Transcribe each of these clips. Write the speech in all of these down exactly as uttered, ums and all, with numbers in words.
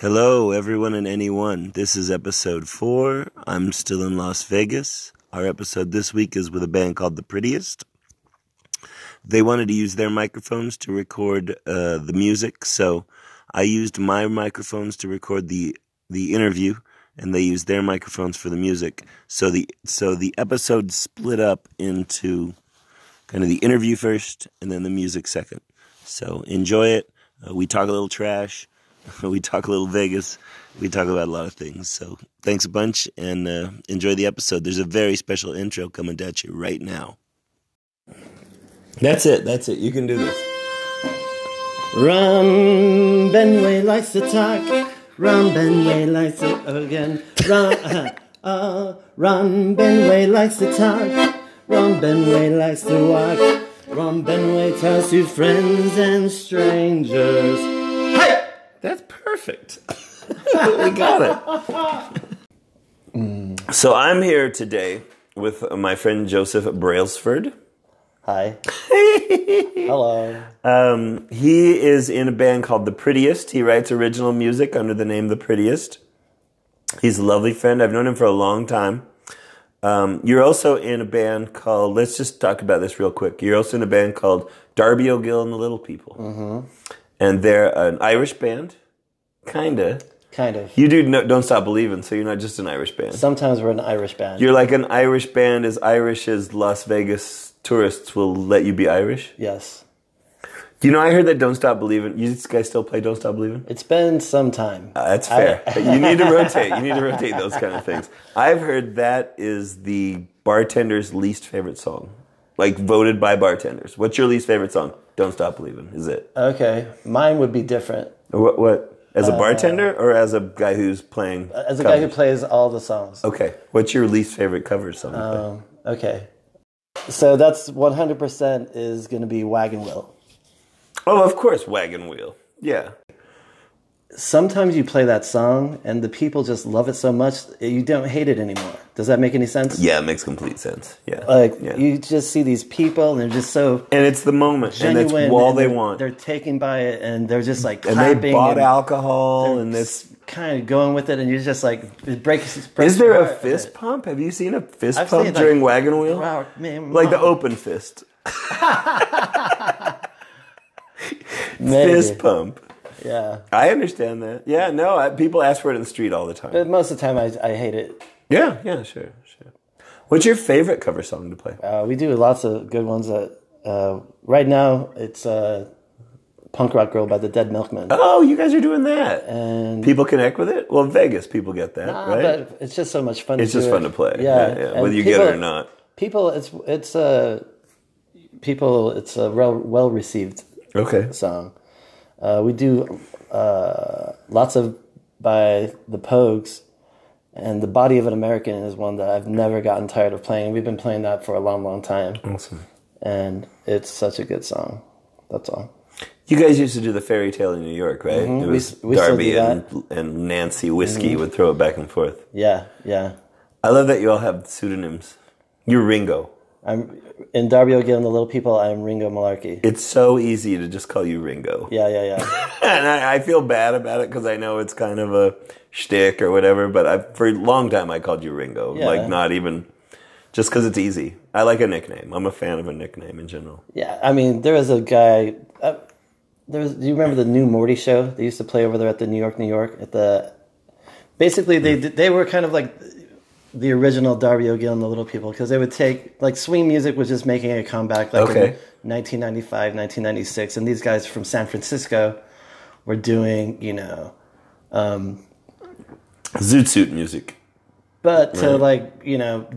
Hello, everyone and anyone. This is episode four. I'm still in Las Vegas. Our episode this week is with a band called The Prettiest. They wanted to use their microphones to record uh, the music, so I used my microphones to record the the interview, and they used their microphones for the music. So the so the episode split up into kind of the interview first, and then the music second. So enjoy it. Uh, we talk a little trash. We talk a little Vegas. We talk about a lot of things. So thanks a bunch and uh, enjoy the episode. There's a very special intro coming at you right now. That's it. That's it. You can do this. Ron Benway likes to talk. Ron Benway likes to again. Ron, uh, uh, Ron Benway likes to talk. Ron Benway likes to walk. Ron Benway tells his friends and strangers. Hey! That's perfect. We got it. So I'm here today with my friend Joseph Brailsford. Hi. Hello. Um, he is in a band called The Prettiest. He writes original music under the name The Prettiest. He's a lovely friend. I've known him for a long time. Um, you're also in a band called, let's just talk about this real quick. You're also in a band called Darby O'Gill and the Little People. Mm-hmm. And they're an Irish band, kind of. Kind of. You do no, Don't Stop Believing, so you're not just an Irish band. Sometimes we're an Irish band. You're like an Irish band as Irish as Las Vegas tourists will let you be Irish? Yes. You know, I heard that Don't Stop Believing. You guys still play Don't Stop Believing? It's been some time. Uh, that's fair. I... you need to rotate. You need to rotate those kind of things. I've heard that is the bartender's least favorite song. Like, voted by bartenders. What's your least favorite song? Don't Stop Believing, is it? Okay. Mine would be different. What? What? As a bartender uh, or as a guy who's playing As a covers? guy who plays all the songs. Okay. What's your least favorite cover song? Um, okay. So that's one hundred percent is going to be Wagon Wheel. Oh, of course, Wagon Wheel. Yeah. Sometimes you play that song and the people just love it so much, you don't hate it anymore. Does that make any sense? Yeah, it makes complete sense. Yeah, like yeah. You just see these people, and they're just so and it's the moment, genuine, and that's all and they want. They're taken by it, and they're just like clapping. And they bought and alcohol, and this kind of going with it, and you're just like it breaks. It breaks Is there a fist pump? Have you seen a fist I've pump during like, Wagon Wheel? Wow, man, like the open fist, fist pump. Yeah, I understand that. Yeah, no, I, people ask for it in the street all the time. But most of the time, I I hate it. Yeah, yeah, sure, sure. What's your favorite cover song to play? Uh, we do lots of good ones. That, uh, right now, it's uh, Punk Rock Girl by the Dead Milkmen. Oh, you guys are doing that. And people connect with it? Well, Vegas people get that, nah, right? But it's just so much fun it's to It's just fun it. to play, yeah. yeah, yeah. whether you people, get it or not. People, it's it's uh, people, it's a well-received okay. song. Uh, we do uh, lots of by the Pogues. And The Body of an American is one that I've never gotten tired of playing. We've been playing that for a long, long time. Awesome. And it's such a good song. That's all. You guys used to do the fairy tale in New York, right? Mm-hmm. It was we, we Darby and, and Nancy Whiskey mm-hmm. would throw it back and forth. Yeah, yeah. I love that you all have pseudonyms. You're Ringo. I'm in Darby O'Gill and the Little People. I'm Ringo Malarkey. It's so easy to just call you Ringo. Yeah, yeah, yeah. And I, I feel bad about it because I know it's kind of a shtick or whatever. But I, for a long time, I called you Ringo. Yeah. Like not even just because it's easy. I like a nickname. I'm a fan of a nickname in general. Yeah, I mean there was a guy. Uh, there was. Do you remember the New Morty show? They used to play over there at the New York, New York at the. Basically, they mm. they were kind of like. The original Darby O'Gill and the Little People, because they would take, like, swing music was just making a comeback, like, okay. in nineteen ninety-five, nineteen ninety-six, and these guys from San Francisco were doing, you know, um... Zoot Suit music. But right. to, like, you know,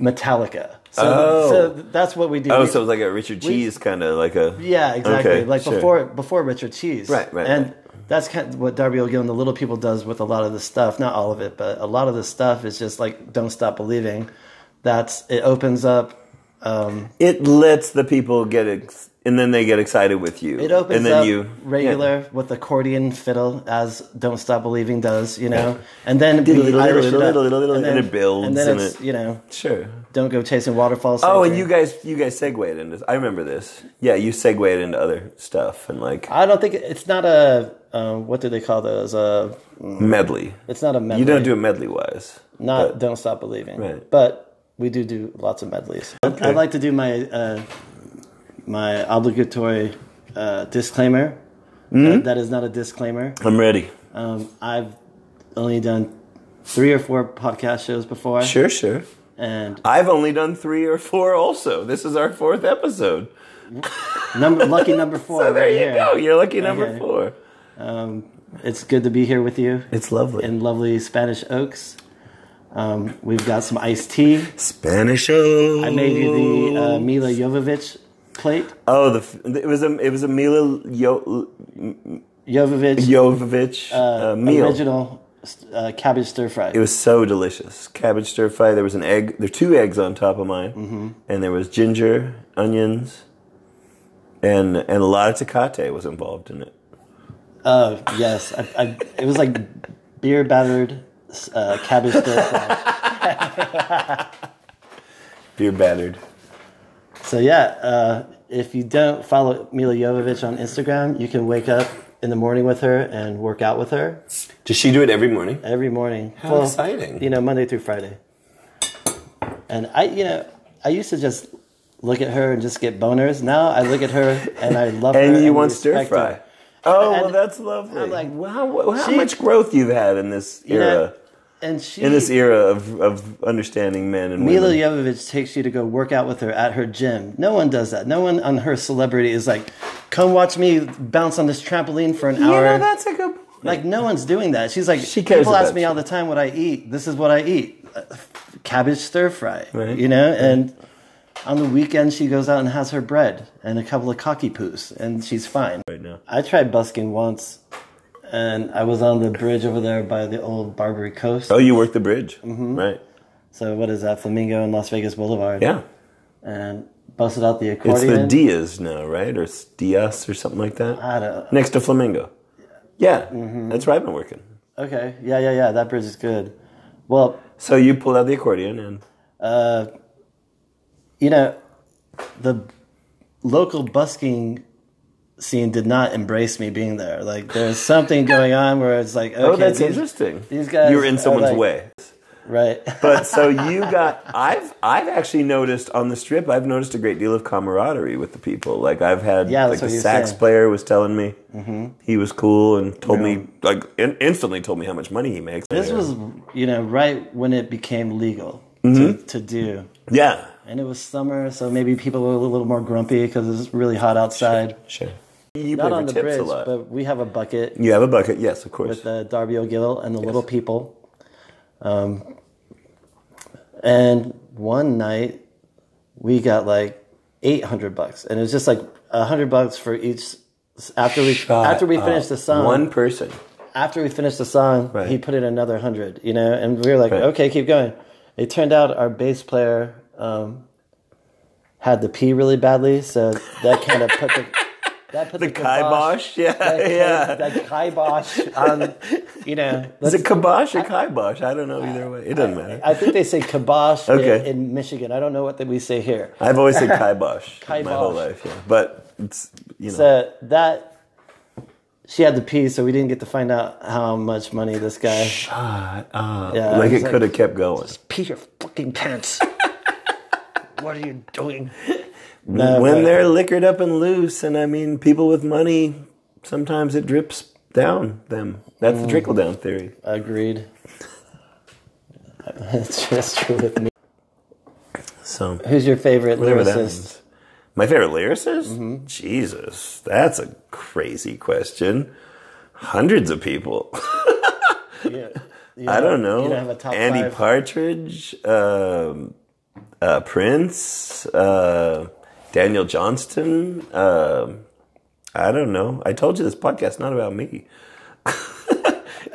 Metallica. So, oh. so that's what we do. Oh, we, so it was like a Richard Cheese kind of, like a... Yeah, exactly. Okay, like, sure. before before Richard Cheese. Right, right, and, right. That's kind of what Darby O'Gill and the Little People does with a lot of the stuff. Not all of it, but a lot of the stuff is just like Don't Stop Believing. That's it opens up Um, it lets the people get ex- and then they get excited with you. It opens and then up you, regular yeah. with accordion fiddle, as "Don't Stop Believing" does, you know. Yeah. And then we Irish it up, and then it builds, and then it's, you know, sure. Don't go chasing waterfalls. Oh, and you guys, you guys segued into. I remember this. Yeah, you segued into other stuff and like. I don't think it's not a. Uh, what do they call those? A medley. It's not a medley. You don't do it medley wise. Not but, "Don't Stop Believing," right. But. We do do lots of medleys. Okay. I'd like to do my uh, my obligatory uh, disclaimer. Mm-hmm. Uh, that is not a disclaimer. I'm ready. Um, I've only done three or four podcast shows before. Sure, sure. And I've only done three or four also. This is our fourth episode. Number Lucky number four. So there right you here. Go. You're lucky right number here. Four. Um, it's good to be here with you. It's lovely. In lovely Spanish Oaks. Um, we've got some iced tea. Spanish oats. I made you the uh, Mila Jovovich plate. Oh, the it was a it was a Mila Yo, Jovovich Jovovich uh, uh, meal. Original uh, cabbage stir fry. It was so delicious. Cabbage stir fry. There was an egg. There were two eggs on top of mine, mm-hmm. and there was ginger, onions, and and a lot of tecate was involved in it. Oh uh, yes, I, I, it was like beer battered. Uh, cabbage stir fry. Beer battered. So yeah, uh, if you don't follow Mila Jovovich on Instagram, you can wake up in the morning with her and work out with her. Does she do it every morning? Every morning. How well, exciting! You know, Monday through Friday. And I, you know, I used to just look at her and just get boners. Now I look at her and I love and her. And you want stir fry? Her. Oh and well, that's lovely. I'm like, wow, how, how she, much growth you've had in this era. You know, And she, in this era of, of understanding men and Mila women. Mila Jovovich takes you to go work out with her at her gym. No one does that. No one on her celebrity is like, come watch me bounce on this trampoline for an you hour. You know, that's a good point. Like, no one's doing that. She's like, she cares people ask me you. all the time what I eat. This is what I eat. Cabbage stir fry, right. you know? Right. And on the weekend, she goes out and has her bread and a couple of cocky poos, and she's fine. Right now. I tried busking once. And I was on the bridge over there by the old Barbary Coast. Oh, you worked the bridge? Mm-hmm. Right. So what is that, Flamingo and Las Vegas Boulevard? Yeah. And busted out the accordion. It's the Diaz now, right? Or Diaz or something like that? I don't know. Next to Flamingo. Yeah. Mm-hmm. That's where I've been working. Okay. Yeah, yeah, yeah. That bridge is good. Well. So you pulled out the accordion and. Uh, you know, the local busking scene did not embrace me being there. Like, there's something going on where it's like, okay, oh, that's these, interesting. These guys, you're in someone's like, way, right? But so you got. I've I've actually noticed on the strip. I've noticed a great deal of camaraderie with the people. Like I've had. Yeah, like the sax saying. player was telling me mm-hmm. he was cool and told yeah. me like in, instantly told me how much money he makes. This later. was you know right when it became legal mm-hmm. to, to do. Yeah, and it was summer, so maybe people were a little more grumpy because it was really hot outside. Sure. sure. You Not on the bridge, but we have a bucket. You have a bucket, yes, of course. With uh, Darby O'Gill and the yes. Little People. Um, and one night, we got like eight hundred bucks. And it was just like one hundred bucks for each. After we Shut after we finished up. the song. One person. After we finished the song, right. he put in another one hundred, you know? And we were like, right. okay, keep going. It turned out our bass player um, had to pee really badly, so that kind of put the... That put the, the kibosh, kibosh, yeah, that, yeah. That kibosh on, you know. Is it kibosh or kibosh? I don't know either way. It doesn't I, matter. I think they say kibosh okay. in, in Michigan. I don't know what we say here. I've always said kibosh, kibosh. my whole life, yeah. But it's, you know. So that, she had to pee, so we didn't get to find out how much money this guy. Shut up. Yeah, like it like, could have kept going. Just pee your fucking pants. What are you doing? No, when no. they're liquored up and loose, and I mean, people with money, sometimes it drips down them. That's mm. the trickle down theory. Agreed. It's just true with me. So, who's your favorite lyricist? My favorite lyricist? Mm-hmm. Jesus, that's a crazy question. Hundreds of people. yeah, I don't know. You don't have a top Andy five. Partridge, um, uh, Prince. Uh, Daniel Johnston, um, I don't know. I told you this podcast's not about me.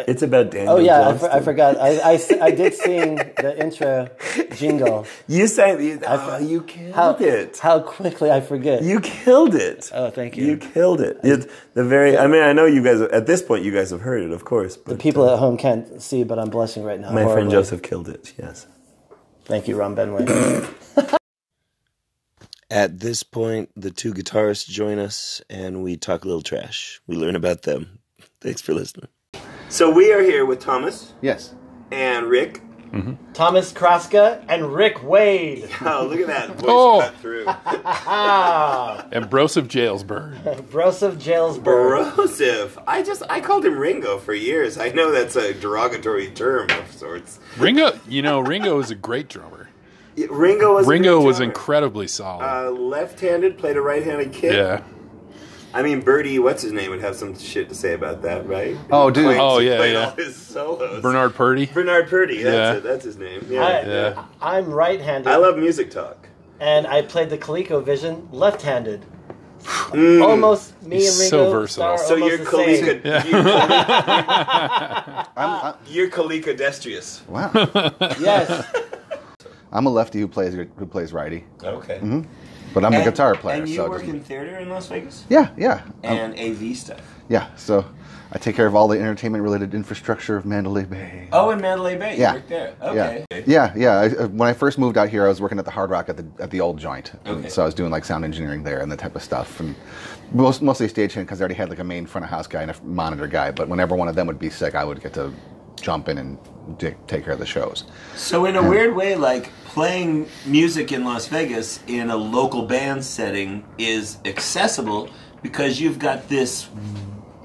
It's about Daniel Oh, yeah, I, for, I forgot. I, I, I did sing the intro jingle. You sang it. Oh, you killed how, it. How quickly I forget. You killed it. Oh, thank you. You killed it. It's the very. I mean, I know you guys, at this point, you guys have heard it, of course. But, the people uh, at home can't see, but I'm blushing right now. My horribly. friend Joseph killed it, yes. Thank you, Ron Benway. At this point, the two guitarists join us, and we talk a little trash. We learn about them. Thanks for listening. So we are here with Thomas. Yes. And Rick. Mm-hmm. Thomas Kraska and Rick Wade. Oh, look at that voice oh. cut through. And Broseph Jailsburg. Broseph Jailsburg. Broseph. I just, I called him Ringo for years. I know that's a derogatory term of sorts. Ringo, you know, Ringo is a great drummer. Ringo was Ringo was incredibly solid. Uh, left-handed, played a right-handed kick. Yeah. I mean, Birdie, what's his name, would have some shit to say about that, right? Oh, dude. Oh, yeah, yeah. All his solos. Bernard Purdy. Bernard Purdy. That's yeah. it. That's his name. Yeah. I, yeah. I'm right-handed. I love music talk. And I played the ColecoVision left-handed. Mm. Almost me He's and Ringo. So versatile. So you're Coleco. Yeah. You're, Coleco I'm, I'm, you're Coleco-destrious. Wow. Yes. I'm a lefty who plays who plays righty. Okay. Mm-hmm. But I'm and, the guitar player. And you so work in theater in Las Vegas? Yeah, yeah. And um, A V stuff? Yeah, so I take care of all the entertainment-related infrastructure of Mandalay Bay. Oh, in Mandalay Bay. You yeah. work there. Okay. Yeah, yeah. yeah. I, when I first moved out here, I was working at the Hard Rock at the at the old joint. Okay. So I was doing like sound engineering there and that type of stuff. And most, mostly stagehand because I already had like a main front-of-house guy and a monitor guy. But whenever one of them would be sick, I would get to jump in and take care of the shows. So in a yeah. weird way, like playing music in Las Vegas in a local band setting is accessible because you've got this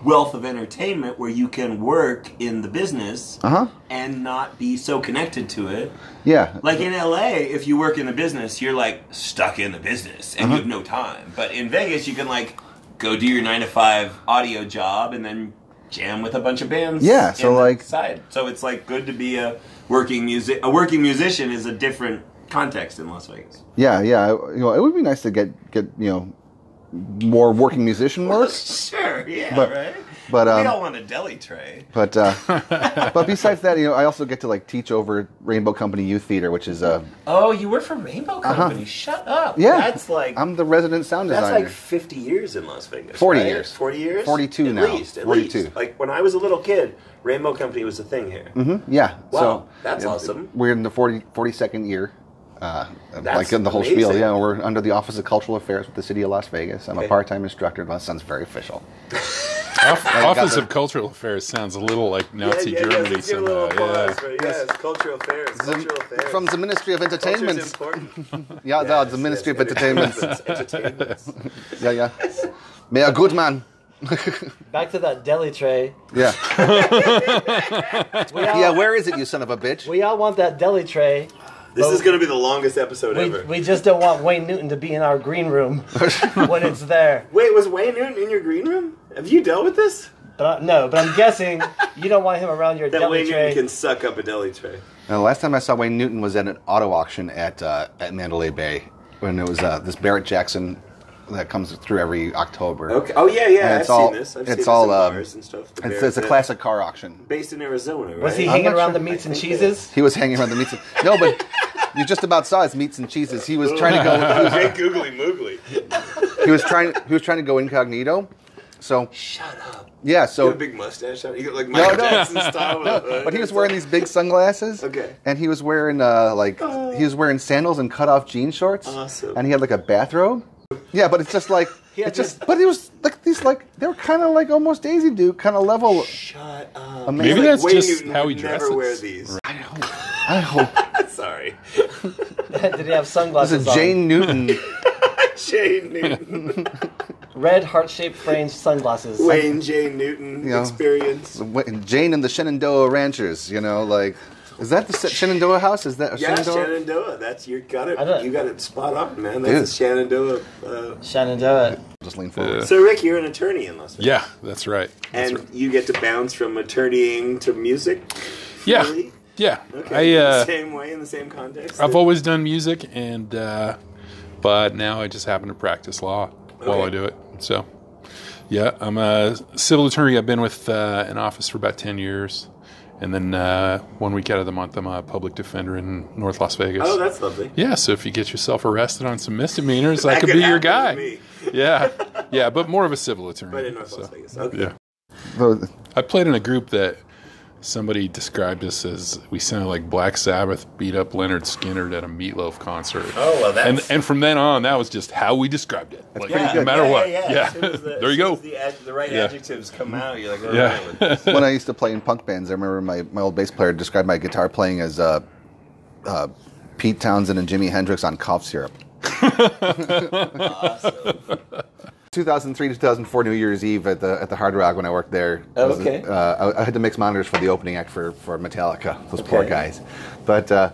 wealth of entertainment where you can work in the business uh-huh. and not be so connected to it. Yeah. Like in L A, if you work in the business, you're like stuck in the business and uh-huh. you have no time. But in Vegas, you can like go do your nine to five audio job and then jam with a bunch of bands. Yeah, so in the like side. So it's like good to be a working music a working musician is a different context in Las Vegas. Yeah, yeah, you know, it would be nice to get get, you know, more working musician work. Well, sure, yeah, but, right? But um, we all want a deli tray. But uh, but besides that, you know, I also get to like teach over Rainbow Company Youth Theater, which is a uh, oh, you work for Rainbow Company? Uh-huh. Shut up! Yeah, that's like I'm the resident sound designer. That's like fifty years in Las Vegas. Forty right? years. Forty years. Forty-two at now. Least, at Forty-two. Least. Like when I was a little kid, Rainbow Company was a thing here. Mm-hmm. Yeah. Wow, so, that's yeah, awesome. We're in the forty, forty-second year. Uh, like in the whole amazing. spiel, yeah. We're under the Office of Cultural Affairs with the City of Las Vegas. I'm okay. a part-time instructor. That sounds very official. Off, Office of Cultural Affairs sounds a little like Nazi yeah, yeah, Germany. Yes, somehow. Yeah. For, yes. yes, Cultural Affairs. Cultural Affairs. From the Ministry of Entertainment. yeah, yes, no, the Ministry yes, of Entertainment. Entertainment. yeah, yeah. Mayor Goodman. Back to that deli tray. Yeah. all, yeah, where is it, you son of a bitch? We all want that deli tray. This but is going to be the longest episode we, ever. We just don't want Wayne Newton to be in our green room when it's there. Wait, was Wayne Newton in your green room? Have you dealt with this? But I, no, but I'm guessing you don't want him around your that deli Wayne tray. That Wayne Newton can suck up a deli tray. Now, the last time I saw Wayne Newton was at an auto auction at uh, at Mandalay Bay when it was uh, this Barrett Jackson that comes through every October. Okay. Oh, yeah, yeah, I've all, seen this. I've it's seen this all, in uh, bars and stuff. It's, it's a classic car auction. Based in Arizona, right? Was he I'm hanging around sure. the meats I and cheeses? He was hanging around the meats and... No, but... You just about saw his meats and cheeses. He was trying to go. Hey, googly moogly. He was trying. He was trying to go incognito. So shut up. Yeah. So you got a big mustache. You got like Michael no, no. Jackson style. No, with, uh, but he was wearing these big sunglasses. Okay. And he was wearing uh, like oh. he was wearing sandals and cut off jean shorts. Awesome. And he had like a bathrobe. Yeah, but it's just like it's just. But it was like these like they were kind of like almost Daisy Duke kind of level. Shut up. Amazing. Maybe that's like, just Newton how he dresses. Never wear these. I don't. I hope. Sorry. Did he have sunglasses? This is Jane on? Newton. Jane Newton. Red heart-shaped framed sunglasses. Wayne Jane Newton you know, experience. Jane and the Shenandoah Ranchers. You know, like is that the Shenandoah house? Is that yeah, Shenandoah? Shenandoah? That's you got it. You got it spot on, man. That's the Shenandoah. Uh, Shenandoah. Just lean forward. Uh, so, Rick, you're an attorney in Las Vegas. Yeah, that's right. That's and right. you get to bounce from attorneying to music. Yeah. Really? Yeah, okay. I, uh, in the same way, in the same context. I've always done music, and uh, but now I just happen to practice law okay. while I do it. So Yeah, I'm a civil attorney. I've been with uh, an office for about ten years. And then uh, one week out of the month, I'm a public defender in North Las Vegas. Oh, that's lovely. Yeah, so if you get yourself arrested on some misdemeanors, I could be your guy. Yeah, yeah, but more of a civil attorney. But in North so. Las Vegas, okay. Yeah. I played in a group that somebody described us as, we sounded like Black Sabbath beat up Leonard Skinner at a Meatloaf concert. Oh, well, that's... And, and from then on, that was just how we described it. Like, yeah, no matter yeah, what. Yeah, yeah. yeah. The, there you go. The, ad, the right yeah. adjectives come out, you're like, oh, yeah. right with this. When I used to play in punk bands, I remember my, my old bass player described my guitar playing as uh, uh, Pete Townsend and Jimi Hendrix on cough syrup. Awesome. two thousand three to two thousand four New Year's Eve at the at the Hard Rock when I worked there. Oh, okay. Was, uh, I, I had to mix monitors for the opening act for, for Metallica. Those okay. poor guys. But uh,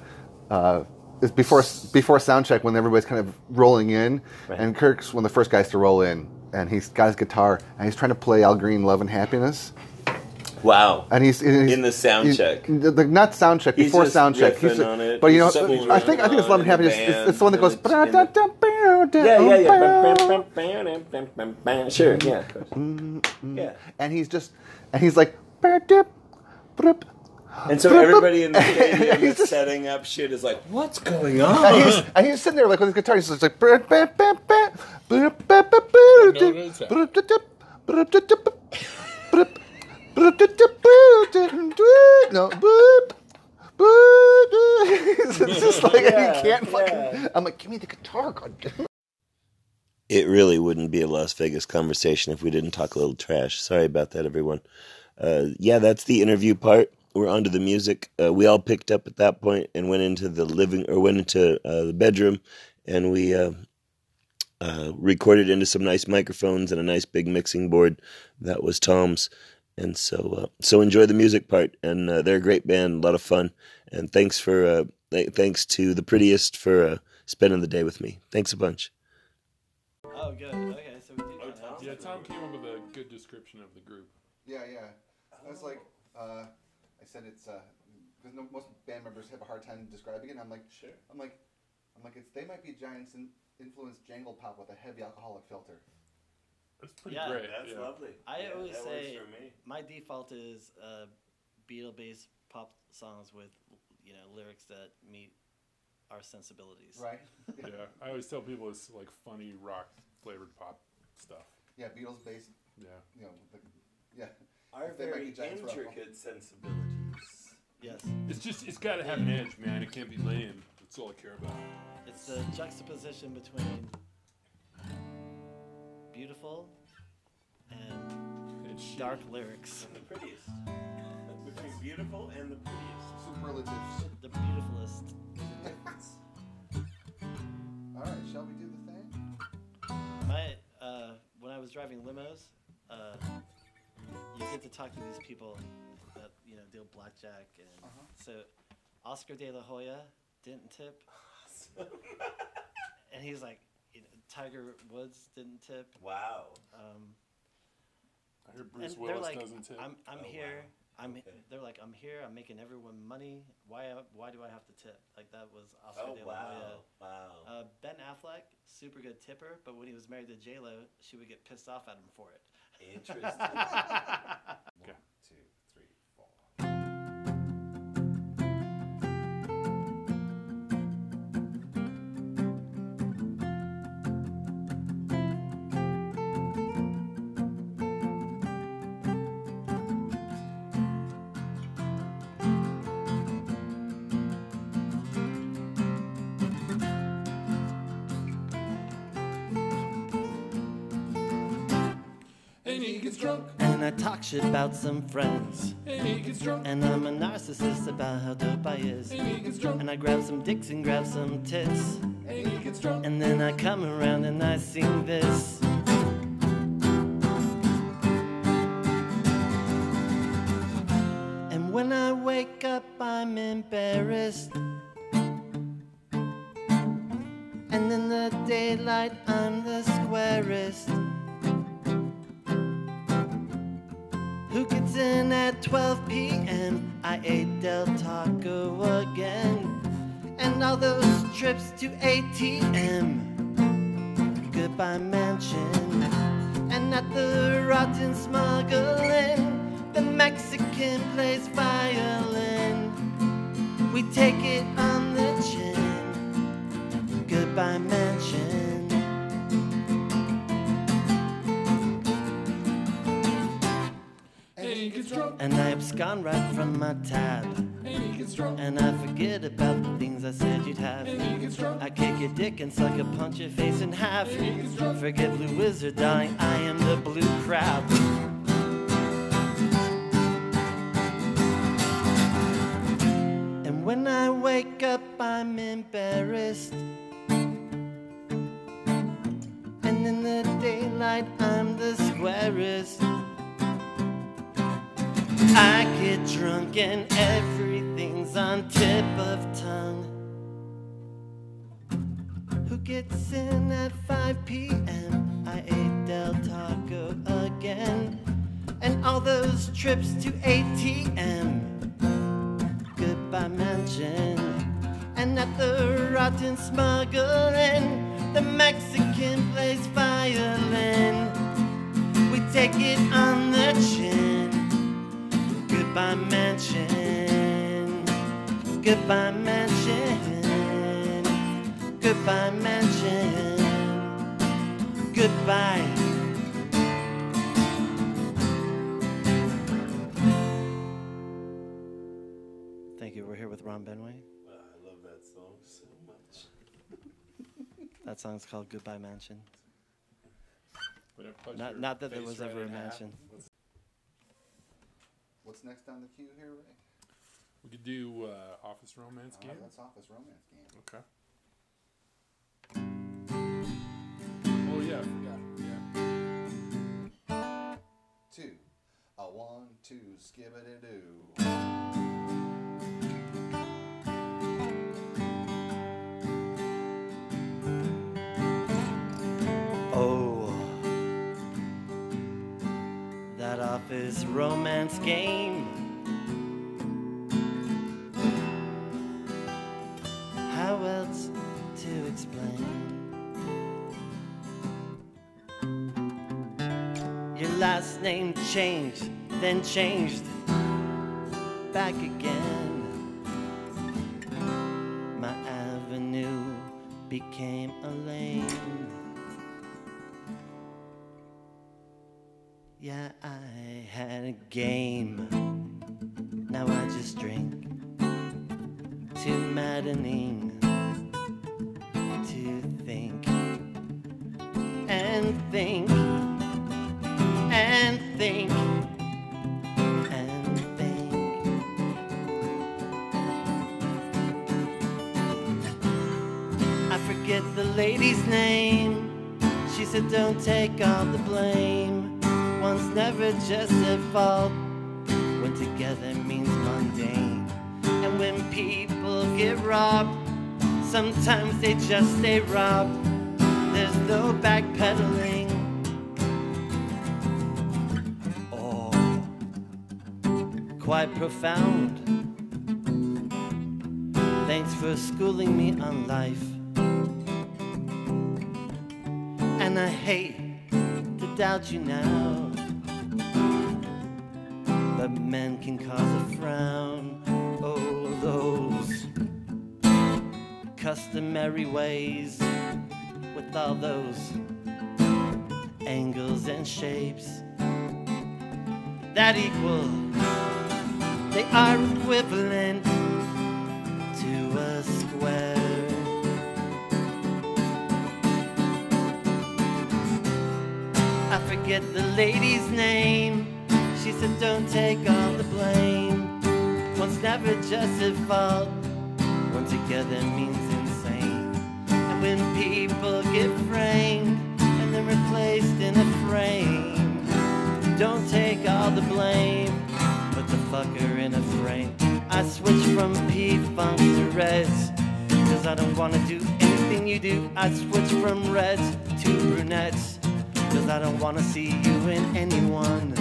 uh, it's before before soundcheck when everybody's kind of rolling in, right. and Kirk's one of the first guys to roll in, and he's got his guitar and he's trying to play Al Green "Love and Happiness." Wow. And he's, and he's in the sound he's, check. He's, not sound check, he's before sound check. He's just on it. But you know, I think I think it's Love and Happiness. Band, it's, it's the one that goes da, da, da, da, da, yeah, yeah, yeah. Sure, yeah. Mm, mm. Yeah. And he's just and he's like and so everybody in the stadium is just setting up shit is like, what's going on? And he's, and he's sitting there like with his guitar, he's just like no, boop, it's just like yeah, you can't fucking. Yeah. I'm like, give me the guitar, goddamn. It really wouldn't be a Las Vegas conversation if we didn't talk a little trash. Sorry about that, everyone. Uh, yeah, that's the interview part. We're on to the music. Uh, we all picked up at that point and went into the living or went into uh, the bedroom, and we uh, uh, recorded into some nice microphones and a nice big mixing board. That was Tom's. And so, uh, so enjoy the music part, and uh, they're a great band, a lot of fun, and thanks for, uh, th- thanks to The Prettiest for uh, spending the day with me. Thanks a bunch. Oh, good. Okay, so we did. Oh, Tom. Yeah, Tom came up with a good description of the group. Yeah, yeah. Oh. I was like, uh, I said it's because uh, most band members have a hard time describing it. And I'm like, sure. I'm like, I'm like, it's they might be giants in- influenced jangle pop with a heavy alcoholic filter. That's pretty yeah, great. That's yeah. lovely. I yeah, always say my default is uh, Beatle-based pop songs with, you know, lyrics that meet our sensibilities. Right. Yeah. I always tell people it's like funny rock flavored pop stuff. Yeah, Beatles-based. Yeah. You know, the, yeah. Our very intricate sensibilities. Yes. It's just it's got to have an edge, man. It can't be lame. That's all I care about. It's the juxtaposition between beautiful and, and dark lyrics. And the prettiest. Between beautiful and the prettiest. Superlatives. The beautifulest. All right, shall we do the thing? My, uh, when I was driving limos, uh, you get to talk to these people that you know deal blackjack, and uh-huh. so Oscar De La Hoya didn't tip, awesome. And he's like. Tiger Woods didn't tip. Wow. Um, I heard Bruce Willis like, doesn't tip. I'm, I'm oh, here. Wow. I'm. Okay. They're like, I'm here. I'm making everyone money. Why? Why do I have to tip? Like that was Oscar oh, De La Hoya. Wow. Wow. Uh, Ben Affleck, super good tipper, but when he was married to J-Lo, she would get pissed off at him for it. Interesting. Okay. Drunk. And I talk shit about some friends. And he gets drunk. And I'm a narcissist about how dope I is. And he gets drunk. And I grab some dicks and grab some tits. And he gets drunk. And then I come around and I sing this. And when I wake up, I'm embarrassed. And in the daylight, I'm the squarest. Who gets in at twelve p.m.? I ate Del Taco again. And all those trips to A T M. Goodbye mansion. And laughing at the rotten smuggling. The Mexican plays violin. We take it on the chin. Goodbye mansion. And he gets drunk. And I abscond right from my tab. And I forget about the things I said you'd have. I kick your dick and suck a punch your face in half. Forget Blue Wizard, darling, I am the blue crab. And when I wake up, I'm embarrassed. And in the daylight, I'm the squarest. I get drunk and everything's on tip of tongue. Who gets in at five p.m.? I ate Del Taco again. And all those trips to A T M. Goodbye mansion. And at the rotten smuggling, the Mexican plays violin. We take it on the chin. Goodbye mansion, goodbye mansion, goodbye mansion, goodbye. Thank you. We're here with Ron Benway. Wow, I love that song so much. That song's called Goodbye Mansion. Not, not that there was ever a mansion. What's next on the queue here, Ray? We could do uh, Office Romance Game. Right, that's Office Romance Game. Okay. Oh, yeah, I forgot. Yeah. Two. A one, two, skibbity-doo. Office romance game. How else to explain? Your last name changed, then changed back again. My avenue became a lane. Yeah, I had a game. Now I just drink too maddening to think and think and think and think. I forget the lady's name. She said, "Don't take all the blame. One's never just at fault when together means mundane." And when people get robbed, sometimes they just stay robbed. There's no backpedaling. Oh, quite profound. Thanks for schooling me on life. And I hate to doubt you now, but men can cause a frown. Oh, those customary ways, with all those angles and shapes that equal, they are equivalent to a square. I forget the lady's name. She said, "Don't take all the blame. One's never just at fault when together means insane." And when people get framed and then replaced in a frame, don't take all the blame, put the fucker in a frame. I switch from P-Funk to Reds, 'cause I don't wanna do anything you do. I switch from Reds to Brunettes, 'cause I don't wanna see you in anyone.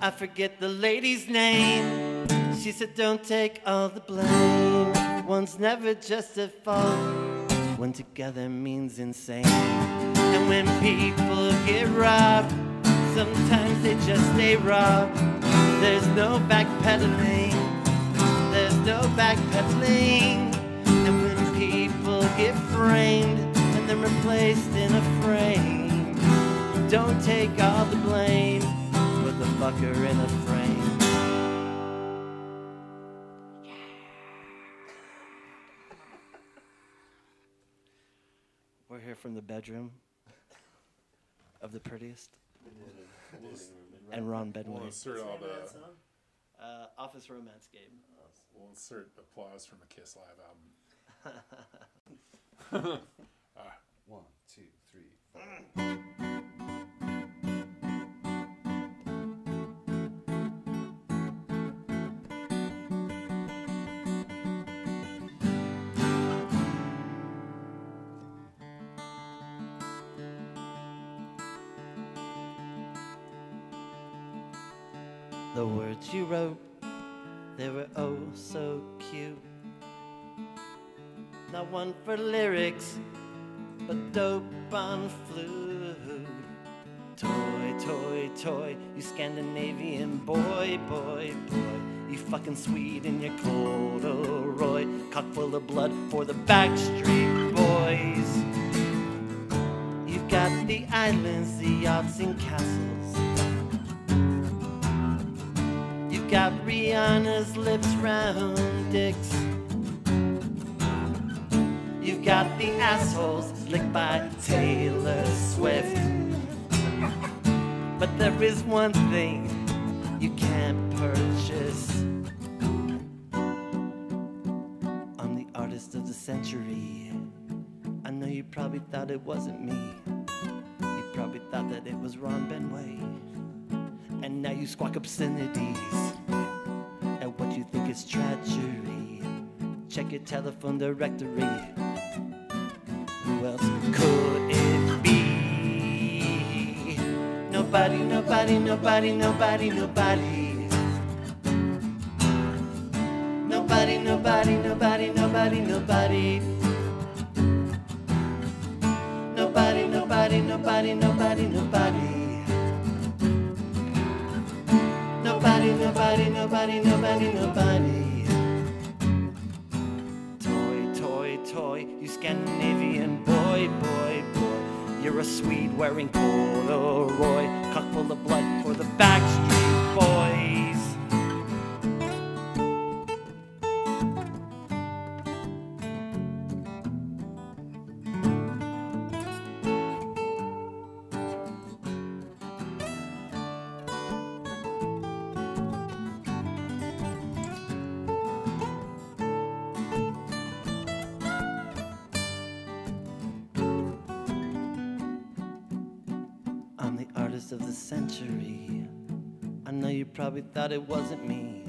I forget the lady's name. She said, "Don't take all the blame. One's never just at fault when together means insane. And when people get robbed, sometimes they just stay robbed. There's no backpedaling, there's no backpedaling. And when people get framed and then replaced in a frame, don't take all the blame, put the fucker in a frame. We're here from the bedroom of the prettiest. And Ron Benway. We'll insert all the uh, Office Romance game. Uh, we'll insert applause from a Kiss live album. uh, one, two, three, four. The words you wrote, they were oh so cute. Not one for lyrics, but dope on flute. Toy, toy, toy, you Scandinavian boy, boy, boy. You fucking Swede in your corduroy, cock full of blood for the Backstreet Boys. You've got the islands, the yachts and castles. Got Rihanna's lips round dicks. You've got the assholes licked by Taylor Swift. But there is one thing you can't purchase. I'm the artist of the century. I know you probably thought it wasn't me. You probably thought that it was Ron Benway. And now you squawk obscenities. It's treachery. Check your telephone directory. Who else could it be? Nobody, nobody, nobody, nobody, nobody. Nobody, nobody, nobody, nobody, nobody. Nobody, nobody, nobody, nobody, nobody. Nobody, nobody, nobody, nobody. Toy, toy, toy, you Scandinavian boy, boy, boy. You're a Swede wearing corduroy, cock full of blood for the Backstreet Boys. Of the century. I know you probably thought it wasn't me.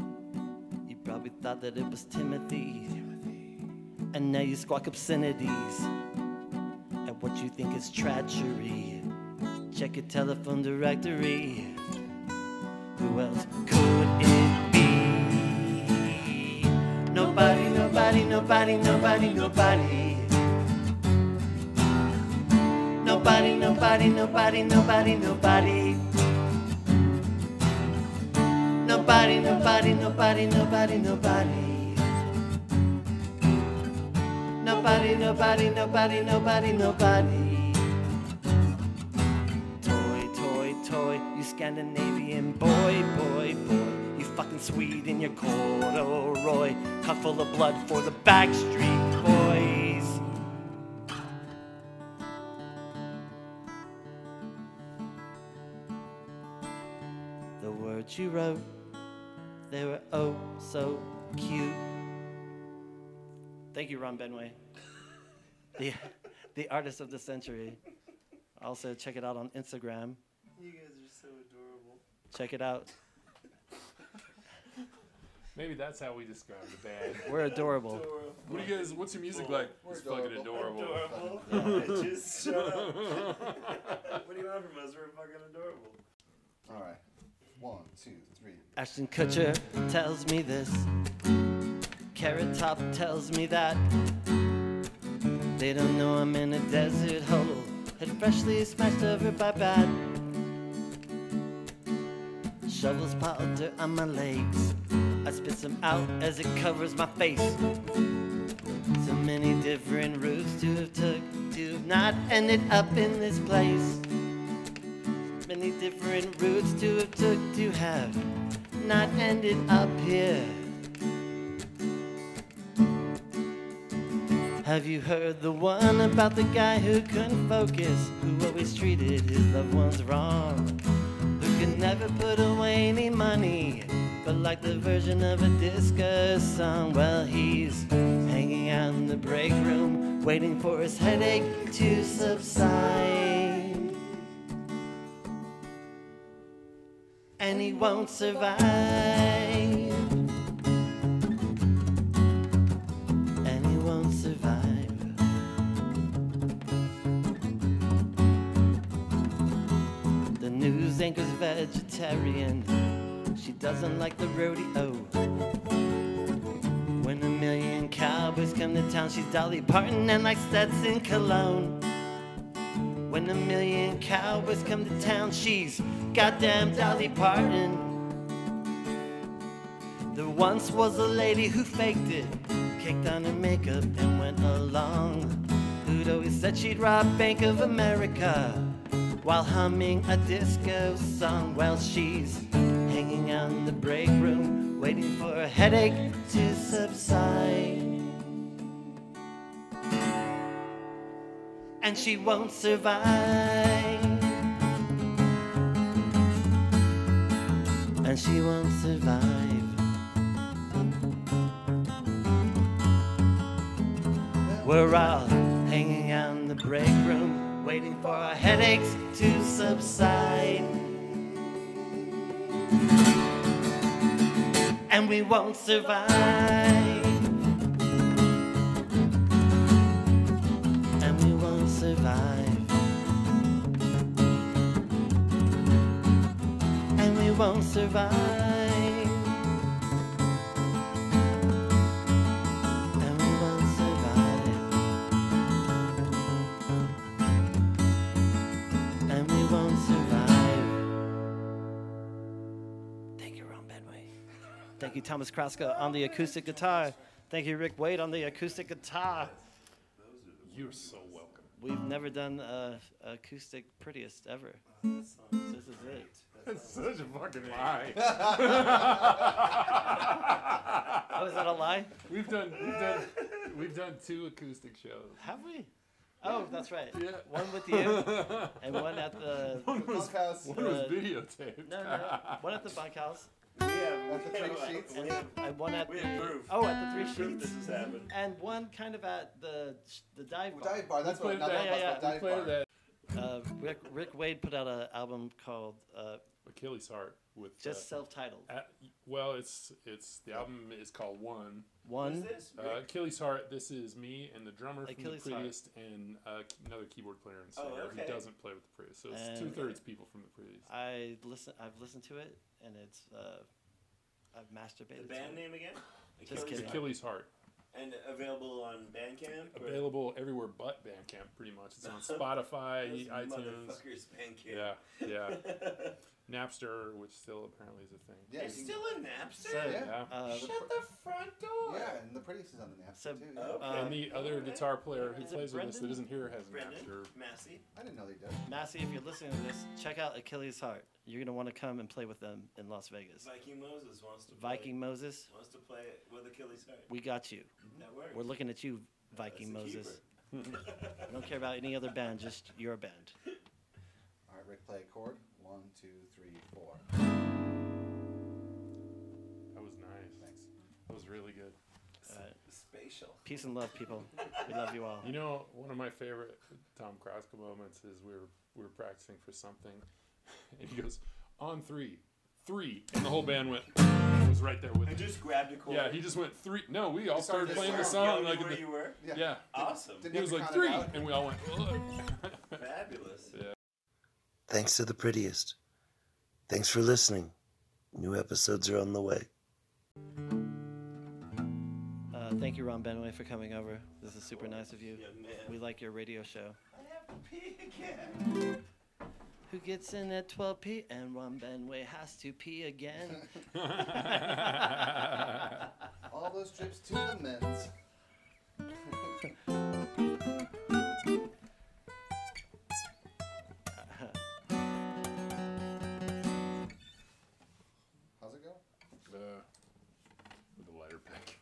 You probably thought that it was Timothy. Timothy. And now you squawk obscenities at what you think is treachery. Check your telephone directory. Who else could it be? Nobody, nobody, nobody, nobody, nobody. Nobody, nobody, nobody, nobody, nobody. Nobody, nobody, nobody, nobody, nobody. Nobody, nobody, nobody, nobody, nobody. Toy, toy, toy, you Scandinavian boy, boy, boy. You fucking Swede in your corduroy, cup full of blood for the Backstreet Boys. You wrote, they were oh so cute. Thank you, Ron Benway, the, the artist of the century. Also, check it out on Instagram. You guys are so adorable. Check it out. Maybe that's how we describe the band. We're adorable. adorable. What do you guys? What's your music like? We're fucking adorable. adorable. adorable. Yeah, just shut up. What do you want from us? We're fucking adorable. All right. One, two, three. Ashton Kutcher tells me this. Carrot Top tells me that. They don't know I'm in a desert hole, head freshly smashed over by bat. Shovels pile dirt on my legs, I spit some out as it covers my face. So many different routes to have took, to have not ended up in this place. Many different routes to have took, to have not ended up here. Have you heard the one about the guy who couldn't focus, who always treated his loved ones wrong, who could never put away any money, but like the version of a disco song? Well, he's hanging out in the break room, waiting for his headache to subside, and he won't survive. Anchor's vegetarian, she doesn't like the rodeo. When a million cowboys come to town, she's Dolly Parton and like Stetson Cologne. When a million cowboys come to town, she's goddamn Dolly Parton. There once was a lady who faked it, kicked on her makeup and went along, who'd always said she'd rob Bank of America while humming a disco song. Well, she's hanging out in the break room, waiting for a headache to subside, and she won't survive, and she won't survive. We're all hanging out in the break room, waiting for our headaches to subside, and we won't survive, and we won't survive, and we won't survive. Thank you, Thomas Kraska on the acoustic guitar. Thank you, Rick Wade on the acoustic guitar. You're so welcome. We've never done uh, acoustic Prettiest ever. Uh, so this is it. That's such a fucking lie. Oh, is that a lie? We've done we've done we've done two acoustic shows. Have we? Oh, that's right. Yeah. One with you and one at the one the was, bunkhouse. One uh, was videotaped. No, no. One at the bunkhouse. We have, at the three sheets. And and one at we the, improved. Oh, at the three sheets. This has happened. And one kind of at the the dive bar. Dive bar. That's we what. That, yeah, yeah. Dive we bar. That. Uh, Rick, Rick Wade put out an album called uh, Achilles Heart with just uh, self-titled. At, well, it's it's the album is called One. One. What is this? Uh, Achilles Heart. This is me and the drummer from Achilles The Prettiest Heart. And uh, another keyboard player and singer oh, okay. who doesn't play with The Prettiest. So it's two thirds people from The Prettiest. I listen. I've listened to it. And it's, uh, I've masturbated. The band so. name again? Achilles, Just kidding. Achilles Heart. And available on Bandcamp? Available or? everywhere but Bandcamp, pretty much. It's on Spotify, iTunes. Motherfuckers, Bandcamp. Yeah, yeah. Napster, which still apparently is a thing. Yeah, it's still a Napster? So, yeah. yeah. Uh, Shut the front door. Yeah, and The Prettiest is on the Napster, so, too. Yeah. Okay. And the other right. guitar player who is plays with us that isn't here has Brendan? Napster. Massey? I didn't know they did. Massey, if you're listening to this, check out Achilles Heart. You're going to want to come and play with them in Las Vegas. Viking Moses wants to play. Viking Moses. Wants to play it with Achilles Heart. We got you. Mm-hmm. That works. We're looking at you, Viking no, Moses. I don't care about any other band, just your band. All right, Rick, play a chord. One, two, three, four. That was nice. Thanks. That was really good. Uh, Spatial. Peace and love, people. We love you all. You know, one of my favorite Tom Kraska moments is we were, we were practicing for something. And he goes, on three, three, and the whole band went. It was right there with. I him. just grabbed a chord. Yeah, he just went three. No, we all started, started playing the song. Yeah, like where the, you were. Yeah. yeah. Awesome. Did, did he was like three, out? And we all went. Fabulous. Yeah. Thanks to The Prettiest. Thanks for listening. New episodes are on the way. Uh, Thank you, Ron Benway, for coming over. This is super nice of you. Yeah, man. We like your radio show. I have to pee again. Who gets in at twelve p.m. Ron Benway has to pee again. All those trips to the men's. How's it go? Uh, with a lighter pick.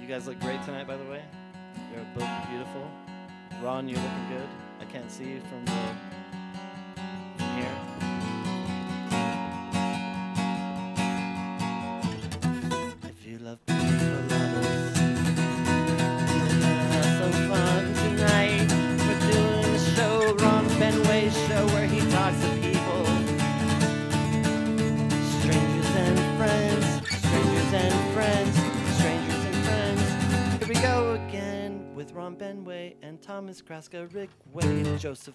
You guys look great tonight, by the way. You're both beautiful. Ron, you're looking good. I can't see you from the, from here. If you love beautiful lovers, it's so fun tonight. We're doing a show, Ron Benway's show, where he talks to people. Strangers and friends, strangers and friends, strangers and friends. Here we go again. With Ron Benway and Thomas Kraska, Rick Wade, Joseph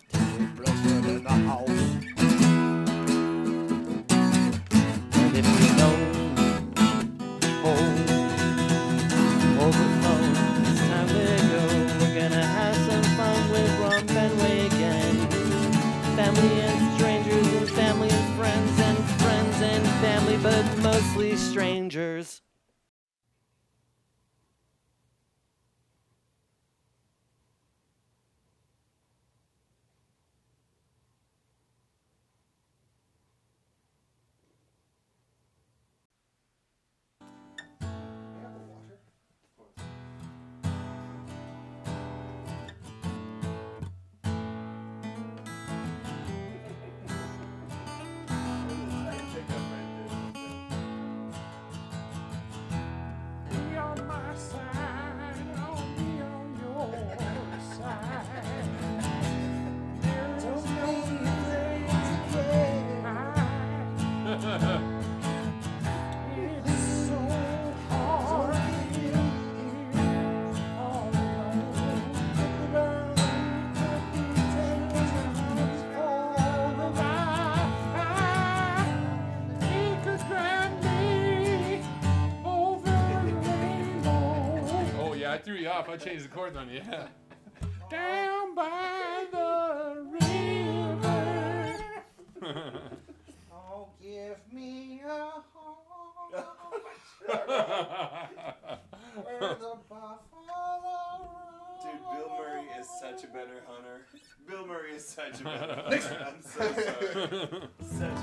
Brailsford in the house. And if you know oh, over the phone, it's time to go. We're gonna have some fun with Ron Benway again. Family and strangers and family and friends and friends and family, but mostly strangers. I changed the chords on you. Yeah. Down by the river. Oh, give me a home. Where the buffalo. Dude, Bill Murray is such a better hunter. Bill Murray is such a better hunter. I'm so sorry. Such